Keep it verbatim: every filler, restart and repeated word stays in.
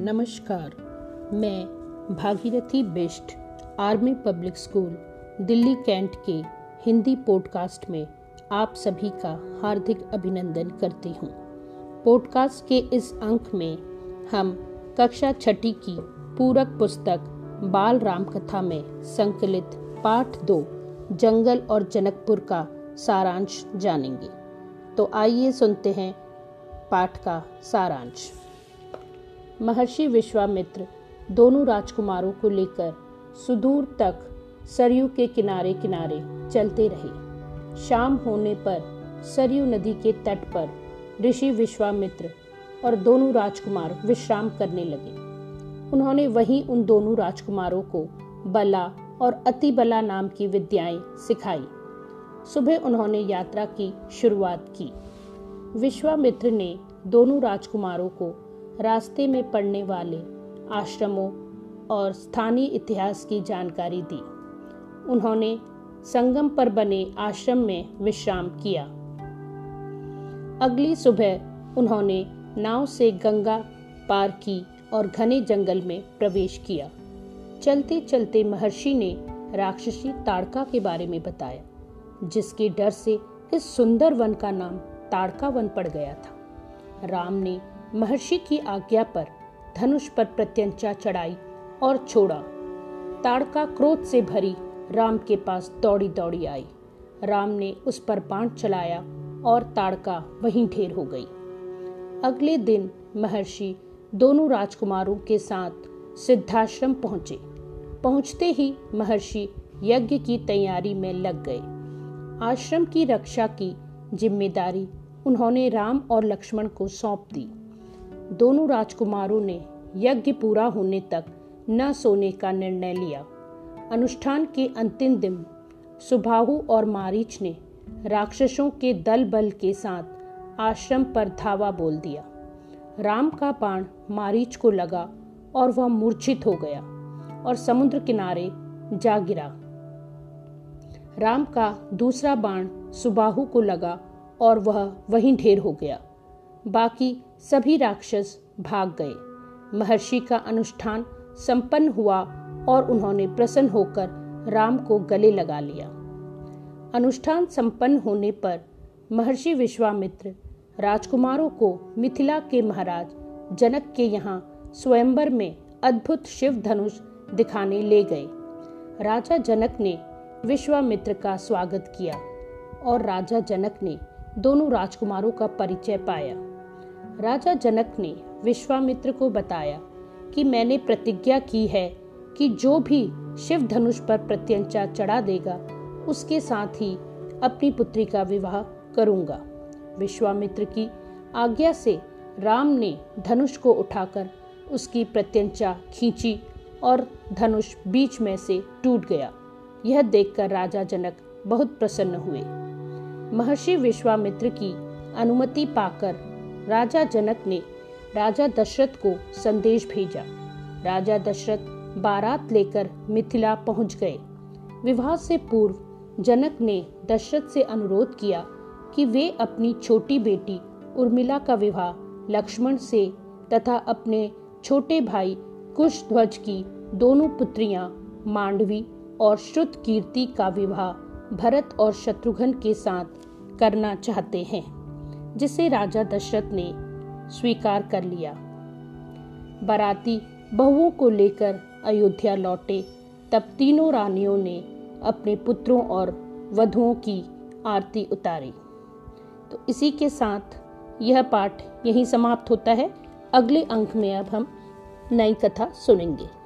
नमस्कार, मैं Bhagirathi Bisht army public school Delhi cantt के हिंदी पॉडकास्ट में आप सभी का हार्दिक अभिनंदन करती हूँ। पॉडकास्ट के इस अंक में हम कक्षा छठी की पूरक पुस्तक बाल रामकथा में संकलित पाठ दो जंगल और जनकपुर का सारांश जानेंगे। तो आइए सुनते हैं पाठ का सारांश। महर्षि विश्वामित्र दोनों राजकुमारों को लेकर सुदूर तक सरयू के किनारे किनारे चलते रहे। शाम होने पर सरयू नदी के तट पर ऋषि विश्वामित्र और दोनों राजकुमार विश्राम करने लगे। उन्होंने वहीं उन दोनों राजकुमारों को बला और अति बला नाम की विद्याएं सिखाई। सुबह उन्होंने यात्रा की शुरुआत की। विश्वामित्र ने दोनों राजकुमारों को रास्ते में पड़ने वाले आश्रमों और स्थानीय इतिहास की जानकारी दी। उन्होंने संगम पर बने आश्रम में विश्राम किया। अगली सुबह उन्होंने नाव से गंगा पार की और घने जंगल में प्रवेश किया। चलते चलते महर्षि ने राक्षसी ताड़का के बारे में बताया, जिसके डर से इस सुंदर वन का नाम ताड़का वन पड़ गया था। राम ने महर्षि की आज्ञा पर धनुष पर प्रत्यंचा चढ़ाई और छोड़ा। ताड़का क्रोध से भरी राम के पास दौड़ी दौड़ी आई। राम ने उस पर बाण चलाया और ताड़का वहीं ढेर हो गई। अगले दिन महर्षि दोनों राजकुमारों के साथ सिद्धाश्रम पहुंचे। पहुंचते ही महर्षि यज्ञ की तैयारी में लग गए। आश्रम की रक्षा की जिम्मेदारी उन्होंने राम और लक्ष्मण को सौंप दी। दोनों राजकुमारों ने यज्ञ पूरा होने तक न सोने का निर्णय लिया। अनुष्ठान के अंतिम दिन सुबाहु और मारीच ने राक्षसों के दल बल के साथ आश्रम पर धावा बोल दिया। राम का बाण मारीच को लगा और वह मूर्छित हो गया और समुद्र किनारे जा गिरा। राम का दूसरा बाण सुबाहु को लगा और वह वहीं ढेर हो गया। बाकी सभी राक्षस भाग गए। महर्षि का अनुष्ठान संपन्न हुआ और उन्होंने प्रसन्न होकर राम को गले लगा लिया। अनुष्ठान संपन्न होने पर महर्षि विश्वामित्र राजकुमारों को मिथिला के महाराज जनक के यहाँ स्वयंवर में अद्भुत शिव धनुष दिखाने ले गए। राजा जनक ने विश्वामित्र का स्वागत किया और राजा जनक ने दोनों राजकुमारों का परिचय पाया। राजा जनक ने विश्वामित्र को बताया कि मैंने प्रतिज्ञा की है कि जो भी शिव धनुष पर प्रत्यंचा चढ़ा देगा उसके साथ ही अपनी पुत्री का विवाह करूंगा। विश्वामित्र की आज्ञा से राम ने धनुष को उठाकर उसकी प्रत्यंचा खींची और धनुष बीच में से टूट गया। यह देखकर राजा जनक बहुत प्रसन्न हुए। महर्षि विश्वामित्र की अनुमति पाकर राजा जनक ने राजा दशरथ को संदेश भेजा। राजा दशरथ बारात लेकर मिथिला पहुंच गए। विवाह से पूर्व जनक ने दशरथ से अनुरोध किया कि वे अपनी छोटी बेटी उर्मिला का विवाह लक्ष्मण से तथा अपने छोटे भाई कुशध्वज की दोनों पुत्रियां मांडवी और श्रुतकीर्ति का विवाह भरत और शत्रुघ्न के साथ करना चाहते हैं, जिसे राजा दशरथ ने स्वीकार कर लिया। बाराती बहुओं को लेकर अयोध्या लौटे, तब तीनों रानियों ने अपने पुत्रों और वधुओं की आरती उतारी। तो इसी के साथ यह पाठ यहीं समाप्त होता है। अगले अंक में अब हम नई कथा सुनेंगे।